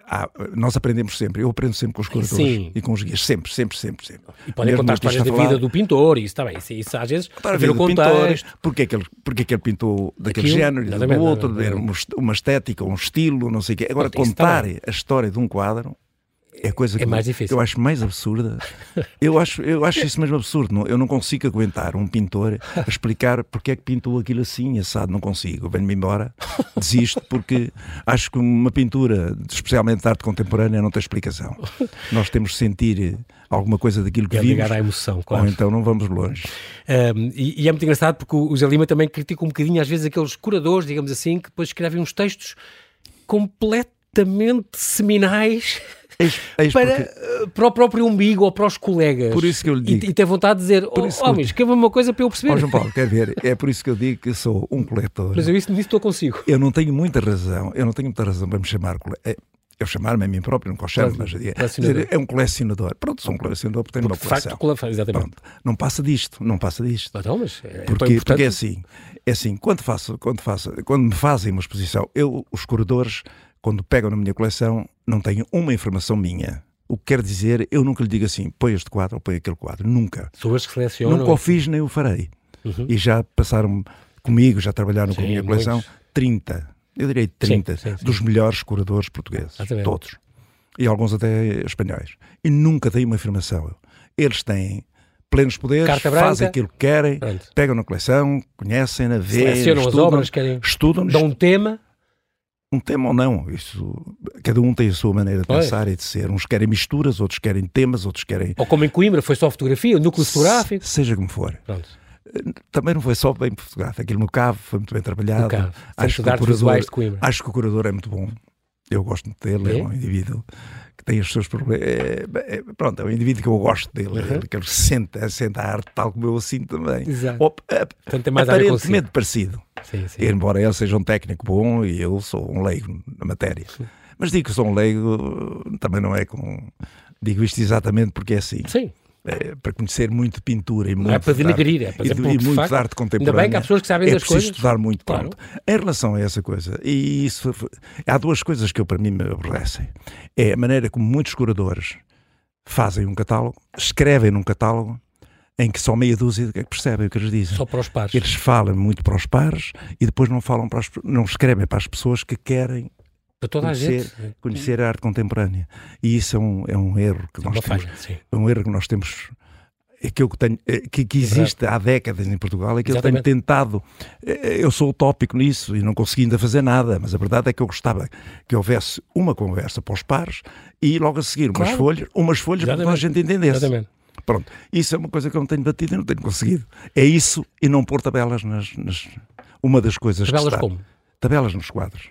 há, nós aprendemos sempre, eu aprendo sempre com os curadores e com os guias, sempre, sempre, sempre. sempre. E podem contar histórias da falar, vida do pintor, isso está bem, isso, isso às vezes... Para ver o contexto, porque é que ele, porque é que ele pintou daquele Aquilo, género, do outro, ver uma estética, um estilo, não sei o quê. Agora Pronto, contar a história de um quadro... É coisa que é mais difícil. Eu acho mais absurda. Eu acho, eu acho isso mesmo absurdo. Eu não consigo aguentar um pintor a explicar porque é que pintou aquilo assim, assado. Não consigo. Venho-me embora, desisto, porque acho que uma pintura, especialmente de arte contemporânea, não tem explicação. Nós temos de sentir alguma coisa daquilo que é vimos. É ligar à emoção, claro. Ou então não vamos longe. Um, e, e é muito engraçado porque o José Lima também critica um bocadinho, às vezes, aqueles curadores, digamos assim, que depois escrevem uns textos completamente seminais... Eis, eis para, porque... para o próprio umbigo ou para os colegas. Por isso que eu lhe digo. E, e ter vontade de dizer, homens, oh, oh, escreva-me uma coisa para eu perceber. Oh, João Paulo, quer ver? É por isso que eu digo que sou um coletor. Mas eu isso, nisso estou consigo. Eu não tenho muita razão, eu não tenho muita razão para me chamar coletor. eu chamar-me a mim próprio, não chamo, mas dizer, é um colecionador. Pronto, sou um colecionador porque tenho porque uma coleção. De facto, coleção, exatamente. Pronto, não passa disto, não passa disto. Então, mas é, porque, é porque é assim, é assim quando, faço, quando, faço, quando me fazem uma exposição, eu, os curadores, quando pegam na minha coleção, não tenho uma informação minha. O que quer dizer, eu nunca lhe digo assim, põe este quadro ou põe aquele quadro, nunca. Pessoas que selecionam. Nunca o fiz nem o farei. Uhum. E já passaram comigo, já trabalharam sim, com a minha coleção, muitos. trinta, eu direi trinta, sim, sim, sim. dos melhores curadores portugueses, ah, todos. E alguns até espanhóis. E nunca dei uma afirmação. Eles têm plenos poderes, fazem aquilo que querem, pronto. Pegam na coleção, conhecem-na, veem, estudam, as obras, querem... estudam dão um tema... Um tema ou não, isso, cada um tem a sua maneira de pensar e de ser. Uns querem misturas, outros querem temas, outros querem... Ou como em Coimbra, foi só fotografia, o núcleo fotográfico... Seja como for. Pronto. Também não foi só bem fotográfico, aquilo no Cabo foi muito bem trabalhado. Cabo, acho, que o curador, de Coimbra. acho que o curador é muito bom, eu gosto muito dele, é, é um indivíduo que tem os seus problemas. É, é, pronto, é um indivíduo que eu gosto dele, uhum. que ele sente, sente a arte tal como eu assim também. Exato. Ou, a, Portanto, tem mais aparentemente parecido. Sim, sim. Embora ele seja um técnico bom e eu sou um leigo na matéria. Sim. Mas digo que sou um leigo, também não é com... Digo isto exatamente porque é assim. Sim. É, para conhecer muito pintura e muito não é para denegrir, é para e, dizer, e muito facto, de arte contemporânea. Ainda bem que há pessoas que sabem é das coisas. É preciso estudar muito, claro. Pronto. Em relação a essa coisa, e isso foi, há duas coisas que eu, para mim me aborrecem. É a maneira como muitos curadores fazem um catálogo, escrevem num catálogo, em que só meia dúzia percebem o que eles dizem. Só para os pares. Eles falam muito para os pares e depois não, falam para as, não escrevem para as pessoas que querem para toda conhecer, a, gente. conhecer a arte contemporânea. E isso é um, é um erro que é nós temos. Falha, é um erro que nós temos, é que, eu tenho, é, que, que existe há décadas em Portugal e é que exatamente. Eu tenho tentado. Eu sou utópico nisso e não consegui ainda fazer nada, mas a verdade é que eu gostava que houvesse uma conversa para os pares e logo a seguir claro. umas folhas, umas folhas para que a gente entendesse. Exatamente. Pronto, isso é uma coisa que eu não tenho batido e não tenho conseguido. É isso e não pôr tabelas nas... nas... Uma das coisas tabelas que está... Tabelas como? Tabelas nos quadros.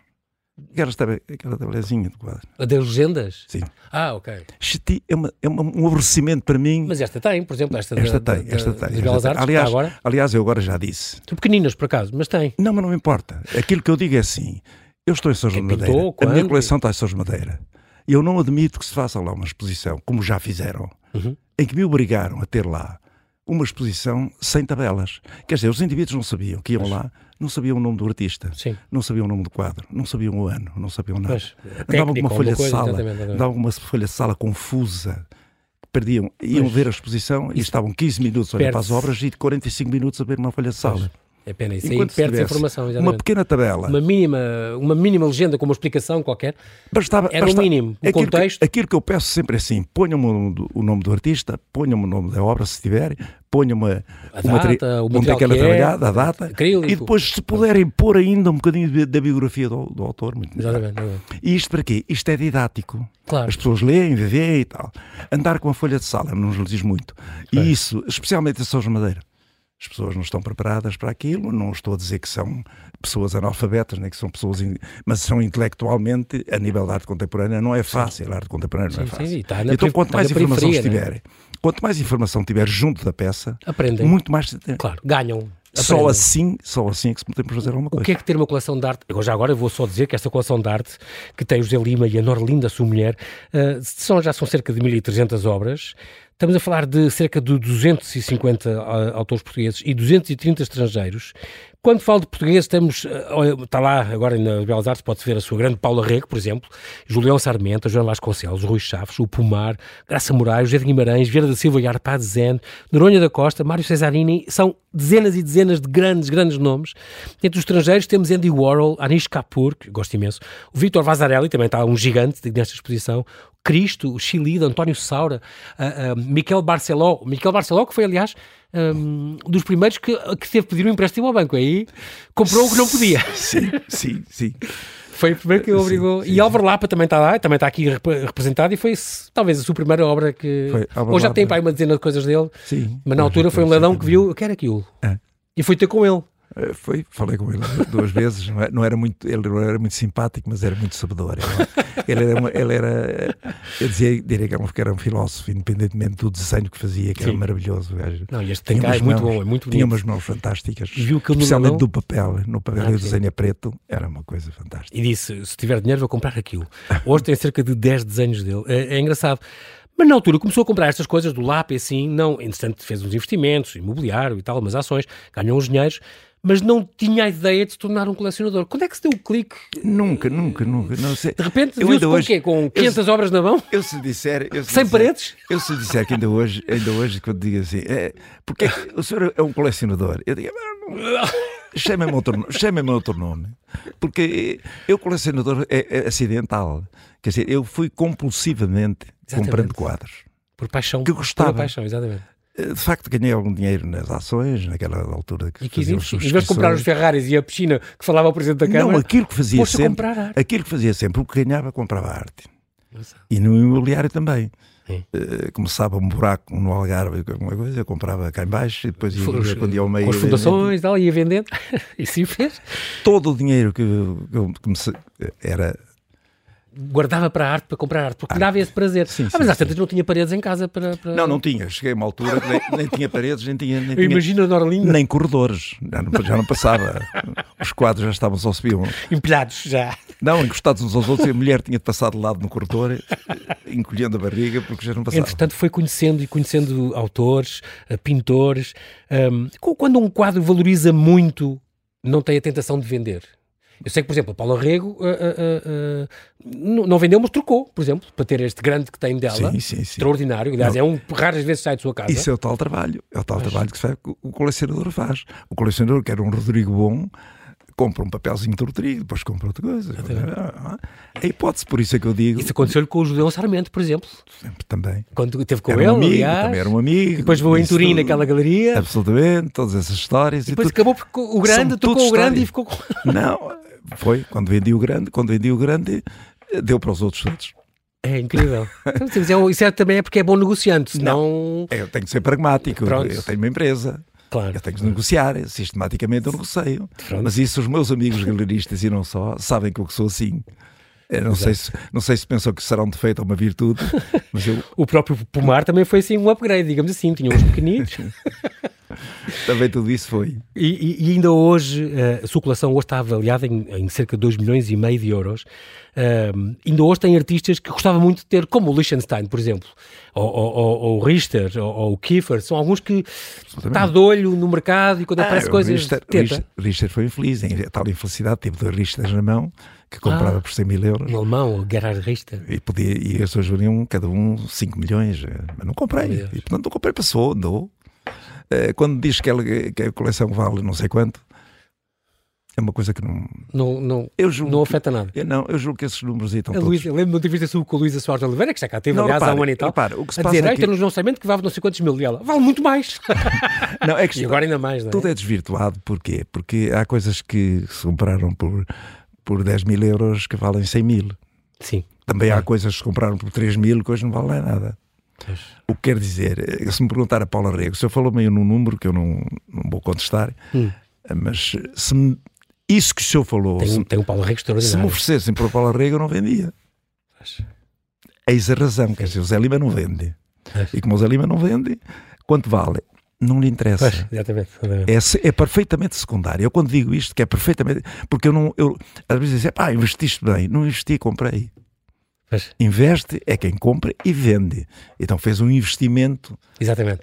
Aquelas tabe... Aquela tabelazinha do quadro. A das legendas? Sim. Ah, ok. Cheti é, uma, é uma, um aborrecimento para mim. Mas esta tem, por exemplo, esta, esta da, tem, da, esta da, tem. Das Belas Artes, aliás, agora. Aliás, eu agora já disse. São pequeninas, por acaso, mas tem. Não, mas não me importa. Aquilo que eu digo é assim. Eu estou em São João da Madeira. Pintou, a minha coleção está em São João da Madeira. E eu não admito que se faça lá uma exposição, como já fizeram. Uhum. Em que me obrigaram a ter lá uma exposição sem tabelas. Quer dizer, os indivíduos não sabiam que iam mas... lá, não sabiam o nome do artista, sim. não sabiam o nome do quadro, não sabiam o ano, não sabiam nada. Mas, andavam com uma folha de sala, andavam com uma folha de sala confusa. Perdiam, iam mas... ver a exposição e estavam quinze minutos a olhar para as obras e quarenta e cinco minutos a ver uma folha de sala. Mas... É pena, isso enquanto aí perde a informação. Exatamente. Uma pequena tabela. Uma mínima, uma mínima legenda com uma explicação qualquer. Bastava, era bastava, um mínimo, um aquilo contexto. Que, aquilo que eu peço sempre é assim, ponham-me o nome do artista, ponham-me o nome da obra, se tiver, ponham-me a uma data, o material que é, trabalhada, a data, acrílico. E depois, se puderem pôr ainda um bocadinho da biografia do, do autor. Muito exatamente, exatamente. E isto para quê? Isto é didático. Claro. As pessoas leem, vêem e tal. Andar com a folha de sala não nos diz muito. Claro. E isso, especialmente em São João da Madeira. As pessoas não estão preparadas para aquilo, não estou a dizer que são pessoas analfabetas, nem que são pessoas, in... mas são intelectualmente, a nível da arte contemporânea, não é fácil, sim. a arte contemporânea não sim, é fácil. Sim, então, perif- quanto mais informação tiverem, né? quanto mais informação tiver junto da peça, aprendem. Muito mais... Claro, ganham. Só aprendem. assim, só assim é que se podemos fazer alguma coisa. O que é que ter uma coleção de arte? Eu já agora vou só dizer que esta coleção de arte que tem José Lima e a Norlinda, a sua mulher, uh, são, já são cerca de mil e trezentas obras. Estamos a falar de cerca de duzentos e cinquenta autores portugueses e duzentos e trinta estrangeiros. Quando falo de português, temos, está lá agora nas Belas Artes, pode-se ver a sua grande Paula Rego, por exemplo, Julião Sarmento, João Vasconcelos, Rui Soschafes, o Pumar, Graça Moraes, José de Guimarães, Vieira da Silva e Arpad Zeno, Noronha da Costa, Mário Cesariny, são dezenas e dezenas de grandes, grandes nomes. Entre os estrangeiros temos Andy Warhol, Anish Kapoor, que gosto imenso, o Vítor Vasarely, também está um gigante nesta exposição, Cristo, o Chilida, António Saura, uh, uh, Miquel Barceló, Miquel Barceló que foi, aliás, um dos primeiros que, que teve que pedir um empréstimo ao banco, aí comprou o que não podia. Sim, sim, sim. Foi o primeiro que o obrigou. Sim, sim. E Álvaro Lapa também está lá, também está aqui representado e foi talvez a sua primeira obra que... Foi, ou já Lapa. Tem para aí uma dezena de coisas dele, sim, mas na altura foi um ladrão que viu, eu quero aquilo. É. E foi ter com ele. Foi, falei com ele duas vezes, não era, não era muito, ele não era muito simpático, mas era muito sabedor. Ele era, ele era eu dizia, diria que era, um, que era um filósofo, independentemente do desenho que fazia, que era Sim. maravilhoso. Não, e este tem cá é muito bom, é muito bonito. Tinha umas mãos fantásticas, viu que especialmente do papel, no papel ah, e o desenho a preto, era uma coisa fantástica. E disse, se tiver dinheiro vou comprar aquilo. Hoje tem cerca de dez desenhos dele, é, é engraçado. Mas na altura começou a comprar estas coisas do lápis, assim, não, entretanto fez uns investimentos, imobiliário e tal, umas ações, ganhou uns dinheiros, mas não tinha a ideia de se tornar um colecionador. Quando é que se deu o clique? Nunca, nunca, nunca. Não sei. De repente, viu-se com hoje, quê? Com quinhentas eu, obras na mão? Eu se disser... Eu se Sem disser, paredes? Eu se disser que ainda hoje, ainda hoje quando digo assim, é, porque é que o senhor é um colecionador? Eu digo, chame-me outro, chame-me outro nome. Porque eu colecionador é, é acidental. Quer dizer, eu fui compulsivamente exatamente. comprando quadros. Por paixão. Que eu gostava. Por paixão, exatamente. De facto, ganhei algum dinheiro nas ações, naquela altura que fazia os subscrições. Em vez de comprar os Ferraris e a piscina que falava o Presidente da Câmara... Não, aquilo que fazia sempre, aquilo que fazia sempre, o que ganhava, comprava arte. Nossa. E no imobiliário também. Uh, começava um buraco no Algarve, alguma coisa, eu comprava cá em baixo e depois ia, os, ia ao meio... Com as fundações e tal, ia vendendo. E sim fez. Todo o dinheiro que eu comecei... Era... Guardava para a arte, para comprar arte, porque arte. Dava esse prazer. Sim, ah, mas sim, às tantas não tinha paredes em casa para... para... Não, não tinha. Cheguei a uma altura que nem, nem tinha paredes, nem tinha... Nem eu imagino a Norlinda. Nem corredores. Já não, já não passava. Os quadros já estavam, só subiam. Empilhados já. Não, encostados uns aos outros. E a mulher tinha de passar de lado no corredor, encolhendo a barriga, porque já não passava. Entretanto, foi conhecendo e conhecendo autores, pintores. Um, quando um quadro valoriza muito, não tem a tentação de vender. Eu sei que, por exemplo, a Paula Rego uh, uh, uh, não vendeu, mas trocou, por exemplo, para ter este grande que tem dela, sim, sim, sim. extraordinário. Aliás, não. é um raras vezes sai de sua casa. Isso é o tal trabalho, é o tal mas... trabalho que o colecionador faz. O colecionador quer um Rodrigo bom, compra um papelzinho de Rodrigo, depois compra outra coisa. É hipótese, por isso é que eu digo... Isso aconteceu-lhe com o Julião Sarmento, por exemplo. Sempre, também. Quando teve com era ele, um amigo, aliás. Também era um amigo. E depois voou em Turim, naquela galeria. Absolutamente, todas essas histórias. E depois e acabou porque o grande trocou o grande e ficou com... Não... Foi, quando vendi o grande, quando vendi o grande, deu para os outros todos. É incrível. Isso é, também é porque é bom negociante, senão... Não, eu tenho que ser pragmático, pronto. Eu tenho uma empresa, claro. Eu tenho que negociar, sistematicamente eu negocio. Pronto. Mas isso os meus amigos galeristas e não só, sabem que eu sou assim. Eu não, sei se, não sei se pensam que será um defeito ou uma virtude, mas eu... O próprio Pumar também foi assim um upgrade, digamos assim, tinha uns pequenitos... Também tudo isso foi. E, e ainda hoje, a sua coleção hoje está avaliada em, em cerca de dois milhões e meio de euros. Um, ainda hoje tem artistas que gostava muito de ter, como o Liechtenstein, por exemplo, ou, ou, ou o Richter, ou, ou o Kiefer. São alguns que está de olho no mercado e quando ah, aparece coisas... Richter, Richter, Richter foi infeliz, em tal infelicidade, teve dois Richters na mão, que comprava ah, por cem mil euros. Um alemão, o Gerhard Richter. E, podia, e as pessoas valiam cada um cinco milhões. Mas não comprei. Oh, e portanto não comprei, passou, andou. Quando diz que, ela, que a coleção vale não sei quanto, é uma coisa que não... Não, não, eu julgo não afeta que, nada. Eu, não, eu julgo que esses números aí estão todos... Luís, eu lembro de uma entrevista sua com a Luísa Soares de Oliveira, que já cá teve, não, aliás, repare, há um ano e tal, repare, o que se a passa dizer, é que... não sei que vale não sei quantos mil e ela, vale muito mais. Não, é que e agora ainda mais, não é? Tudo é desvirtuado, porquê? Porque há coisas que se compraram por, por dez mil euros que valem cem mil. Sim. Também é. Há coisas que se compraram por três mil que hoje não valem nada. O que quer dizer, se me perguntar a Paula Rego, se eu falo meio num número que eu não, não vou contestar, hum. mas se me, isso que o senhor falou, tem, se, tem um Paulo Rego extraordinário. Se me oferecessem para o Paula Rego, eu não vendia. Mas... Eis a razão, sim. Quer dizer, o José Lima não vende. Mas... E como o José Lima não vende, quanto vale? Não lhe interessa. Pois, exatamente, exatamente. É, é perfeitamente secundário. Eu quando digo isto, que é perfeitamente. Porque eu não. Eu, às vezes dizem, pá, investiste bem. Não investi, comprei. Investe é quem compra e vende. Então fez um investimento. Exatamente.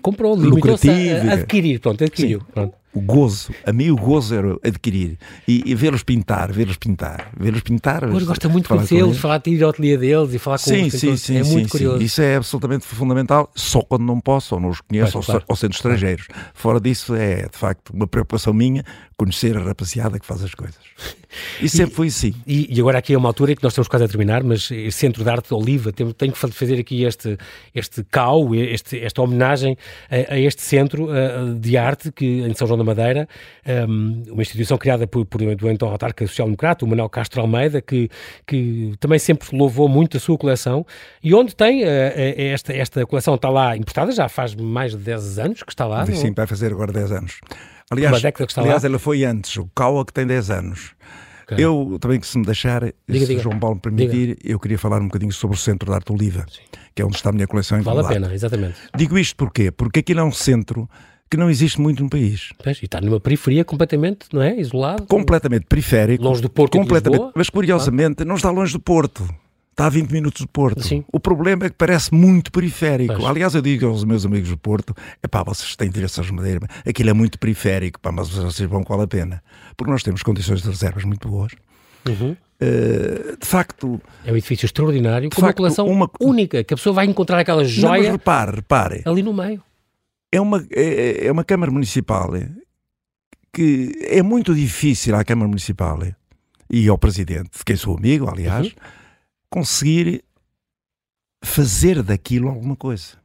Comprou, lucrativo. A adquirir, pronto, adquiriu. Pronto. O gozo, a mim o gozo era adquirir. E, e vê-los pintar, vê-los pintar, vê-los pintar. Hoje gosta muito de conhecê-los, falar de ir ao ateliê deles e falar com sim, os sim, sim, é sim, muito sim, curioso. Sim. Isso é absolutamente fundamental, só quando não posso, ou não os conheço, pois, ou, claro. Ou sendo estrangeiros. Fora disso é, de facto, uma preocupação minha, conhecer a rapaziada que faz as coisas. E sempre e, foi assim. E, e agora aqui é uma altura em que nós estamos quase a terminar, mas Centro de Arte Oliva, tenho, tenho que fazer aqui este, este cau, este, esta homenagem a, a este centro a, de arte que em São João da Madeira, um, uma instituição criada por, por do então autarca social-democrata, o Manuel Castro Almeida, que, que também sempre louvou muito a sua coleção, e onde tem uh, esta, esta coleção, está lá importada, já faz mais de dez anos que está lá. Sim, não? Vai fazer agora dez anos. Aliás, uma década que está aliás lá. Ela foi antes, o Cauá, que tem dez anos. Okay. Eu também, que se me deixar, diga, se diga. João Paulo me permitir, diga. Eu queria falar um bocadinho sobre o Centro de Arte Oliva, sim, que é onde está a minha coleção em Vale a pena, exatamente. Digo isto porquê? Porque aquilo é um centro que não existe muito no país. Pois, e está numa periferia completamente, não é? Isolado. Completamente periférico. Longe do Porto e de Lisboa. Mas curiosamente, claro, não está longe do Porto. Está a vinte minutos do Porto. Sim. O problema é que parece muito periférico. Pois. Aliás, eu digo aos meus amigos do Porto, é pá, vocês têm direção de Madeira, aquilo é muito periférico, pá, mas vocês vão qual a pena? Porque nós temos condições de reservas muito boas. Uhum. Uh, de facto... É um edifício extraordinário, com uma coleção uma... única, que a pessoa vai encontrar aquela joia... Não, mas repare, repare. Ali no meio. É uma, é, é uma Câmara Municipal que é muito difícil à Câmara Municipal e ao Presidente, de quem sou amigo, aliás... Uhum. Conseguir fazer daquilo alguma coisa.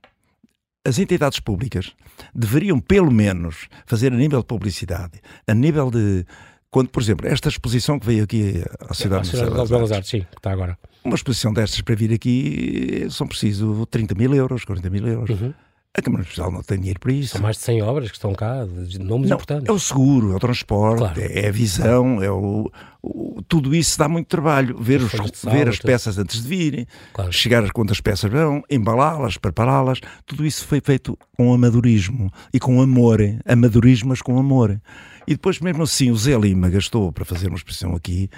As entidades públicas deveriam, pelo menos, fazer a nível de publicidade, a nível de... Quando, por exemplo, esta exposição que veio aqui à Sociedade Nacional de Belas Artes, sim, que está agora. Uma exposição destas para vir aqui são preciso trinta mil euros, quarenta mil euros. Uhum. A Câmara Municipal não tem dinheiro para isso. São mais de cem obras que estão cá, de nomes não, importantes. É o seguro, é o transporte, claro, é a visão, é o, o, tudo isso dá muito trabalho. Ver, os, ver as peças tudo. Antes de virem, claro, chegar a quantas peças vão, embalá-las, prepará-las. Tudo isso foi feito com amadorismo e com amor. Amadorismo, mas com amor. E depois, mesmo assim, o Zé Lima gastou, para fazer uma exposição aqui,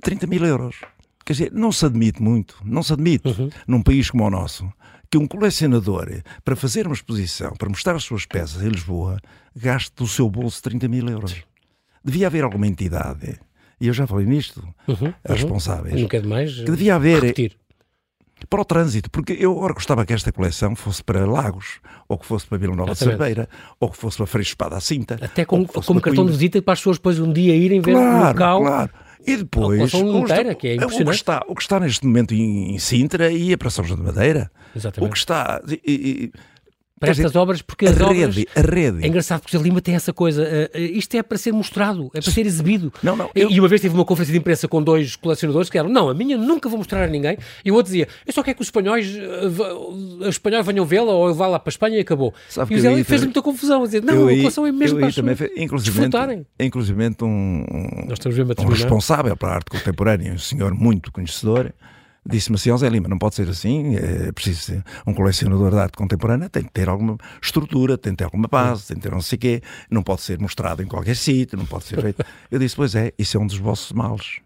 trinta mil euros. Quer dizer, não se admite muito, não se admite, uhum, num país como o nosso, que um colecionador, para fazer uma exposição, para mostrar as suas peças em Lisboa, gaste do seu bolso trinta mil euros. Devia haver alguma entidade, e eu já falei nisto, uhum, responsáveis, uhum, mais, que devia haver repetir. Para o trânsito, porque eu ora gostava que esta coleção fosse para Lagos, ou que fosse para Vila Nova de Cerveira, ou que fosse para Freixo Espada à Cinta. Até como, como cartão de visita para as pessoas depois um dia irem ver, claro, o local... Claro. E depois, inteira, o, que é o, que está, o que está neste momento em, em Sintra e é para São João da Madeira. Exatamente. O que está... E, e, para estas dizer, obras, porque as a obras... Rede, a rede. É engraçado porque o Lima tem essa coisa. Uh, isto é para ser mostrado, é para ser exibido. Não, não, eu... E uma vez tive uma conferência de imprensa com dois colecionadores que eram, não, a minha nunca vou mostrar a ninguém. E o outro dizia, eu só quero que os espanhóis, uh, os espanhóis venham vê-la ou eu vá lá para a Espanha e acabou. Sabe, e o Zé Lima fez muita confusão. A dizer, não, a coleção é mesmo para desfrutarem. Inclusive um, um responsável para a arte contemporânea, um senhor muito conhecedor, disse-me assim, José Lima, não pode ser assim, é preciso ser um colecionador de arte contemporânea, tem que ter alguma estrutura, tem que ter alguma base, tem que ter não sei o quê, não pode ser mostrado em qualquer sítio, não pode ser feito. Eu disse, pois é, isso é um dos vossos males.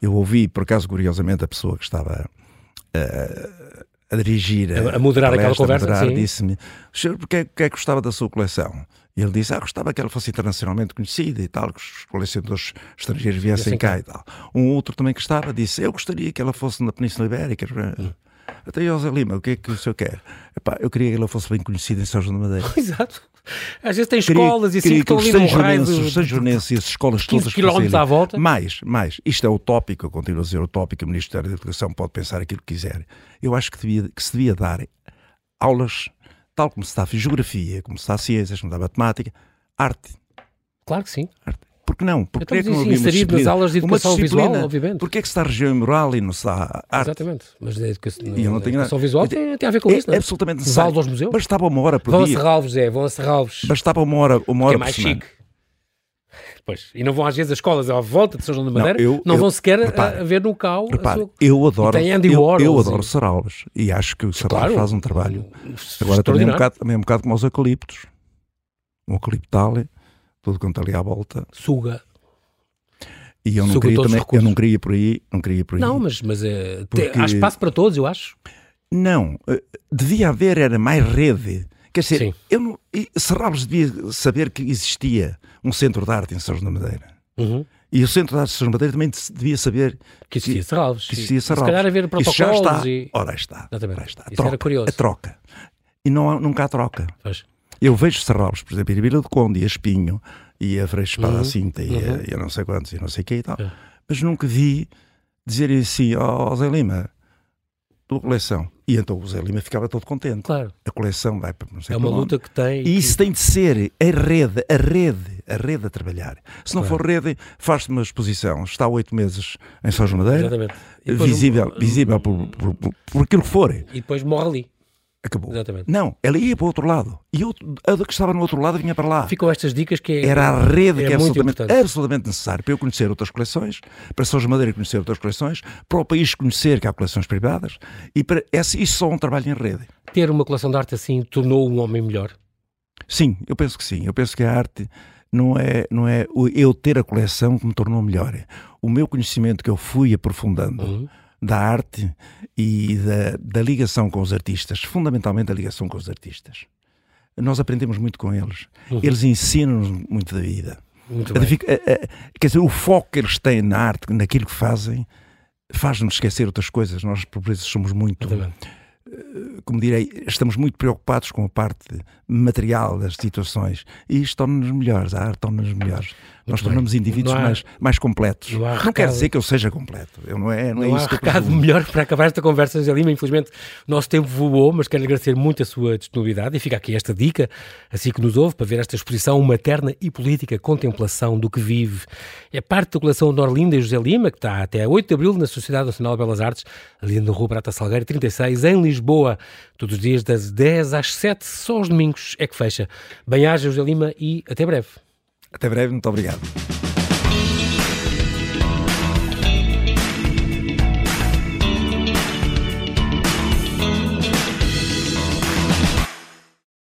Eu ouvi, por acaso, curiosamente, a pessoa que estava uh, a dirigir, a, a moderar a palestra, aquela conversa, disse-me, senhor, porque, porque é que gostava da sua coleção? E ele disse, ah, gostava que ela fosse internacionalmente conhecida e tal, que os colecionadores estrangeiros viessem cá e tal. Um outro também que estava disse, eu gostaria que ela fosse na Península Ibérica. Hum. Até José Lima, o que é que o senhor quer? Epá, eu queria que ela fosse bem conhecida em São João da Madeira. Exato. Às vezes tem queria, escolas e assim que estão ali no raio de... Os sanjonenses e as escolas todas... quilómetros à volta. Mais, mais. Isto é utópico, eu continuo a dizer utópico, o Ministério da Educação pode pensar aquilo que quiser. Eu acho que, devia, que se devia dar aulas... tal como se dá a geografia, como se dá a ciências, como se dá a matemática, arte. Claro que sim. Arte. Porque não? Porque é que não havia nas aulas de educação visual, obviamente. Porque é que se dá a região moral e não se dá a arte? Exatamente. Mas a educação, e eu não tenho a educação nada. Visual tem, tem a ver com é, isso, não é? Absolutamente necessário. Vão aos museus? Bastava uma hora por vão dia. Vão a Serralves, é. Vão a Serralves. Bastava uma hora, uma hora é mais por chique. Semana. Pois, e não vão às vezes às escolas à volta de São João da Madeira, não, eu, não vão eu, sequer repare, a ver no Cau repare, sua... eu adoro e tem Andy Warhol, eu, eu adoro Serralves e acho que o Serralves claro, faz um trabalho agora também um, bocado, também um bocado como os eucaliptos, um eucaliptal tudo quanto ali à volta suga e eu não suga queria também, eu não queria por aí não, queria por aí, não mas, mas é, porque... há espaço para todos, eu acho não, devia haver era mais rede. Quer dizer, sim, eu não, Serralves devia saber que existia um centro de arte em São João da Madeira. Uhum. E o centro de arte de São João da Madeira também devia saber que existia Serralves. Que existia Serralves. Se calhar haver protocolos já está. E... Ora, está. Ora, está. A, troca, a troca. E não há, nunca há troca. Pois. Eu vejo Serralves, por exemplo, e a Vila do Conde, e a Espinho, e a Freixo Espada uhum. à Cinta, e, uhum. a, e a não sei quantos, e não sei o que e tal. É. Mas nunca vi dizer assim, ó oh, Zé Lima... pela coleção. E então o José Lima ficava todo contente. Claro. A coleção vai para não sei é uma luta nome. Que tem... E isso que... tem de ser a rede, a rede, a rede a trabalhar. Se claro. Não for rede, faz-se uma exposição. Está há oito meses em São João da Madeira. Exatamente. Visível, um... visível por, por, por, por aquilo que for. E depois morre ali. acabou. Exatamente. Não, ela ia para o outro lado. E eu, a que estava no outro lado vinha para lá. Ficam estas dicas que é, era a rede é que é absolutamente, absolutamente necessária para eu conhecer outras coleções, para São João da Madeira conhecer outras coleções, para o país conhecer que há coleções privadas, e para esse, isso só é um trabalho em rede. Ter uma coleção de arte assim tornou um homem melhor? Sim, eu penso que sim. Eu penso que a arte não é, não é eu ter a coleção que me tornou melhor. O meu conhecimento que eu fui aprofundando... Uhum. da arte e da, da ligação com os artistas, fundamentalmente a ligação com os artistas. Nós aprendemos muito com eles. Uhum. Eles ensinam-nos muito da vida. Muito bem. A, a, a, quer dizer, o foco que eles têm na arte, naquilo que fazem, faz-nos esquecer outras coisas. Nós, por vezes, somos muito... Como direi, estamos muito preocupados com a parte material das situações e isto torna-nos melhores, a arte torna-nos melhores. Muito Nós tornamos bem. Indivíduos há, mais, mais completos. Não, não recado... quer dizer que eu seja completo. Eu não é, não não é há isso que recado eu melhor para acabar esta conversa, José Lima. Infelizmente, o nosso tempo voou, mas quero agradecer muito a sua disponibilidade e fica aqui esta dica, assim que nos ouve, para ver esta exposição materna e política, contemplação do que vive. É parte da coleção Norlinda e José Lima, que está até oito de abril na Sociedade Nacional de Belas Artes, ali na Rua Barata Salgueiro, trinta e seis, em Lisboa. Boa, todos os dias das dez às sete, só os domingos é que fecha. Bem-aja, José Lima, e até breve. Até breve, muito obrigado.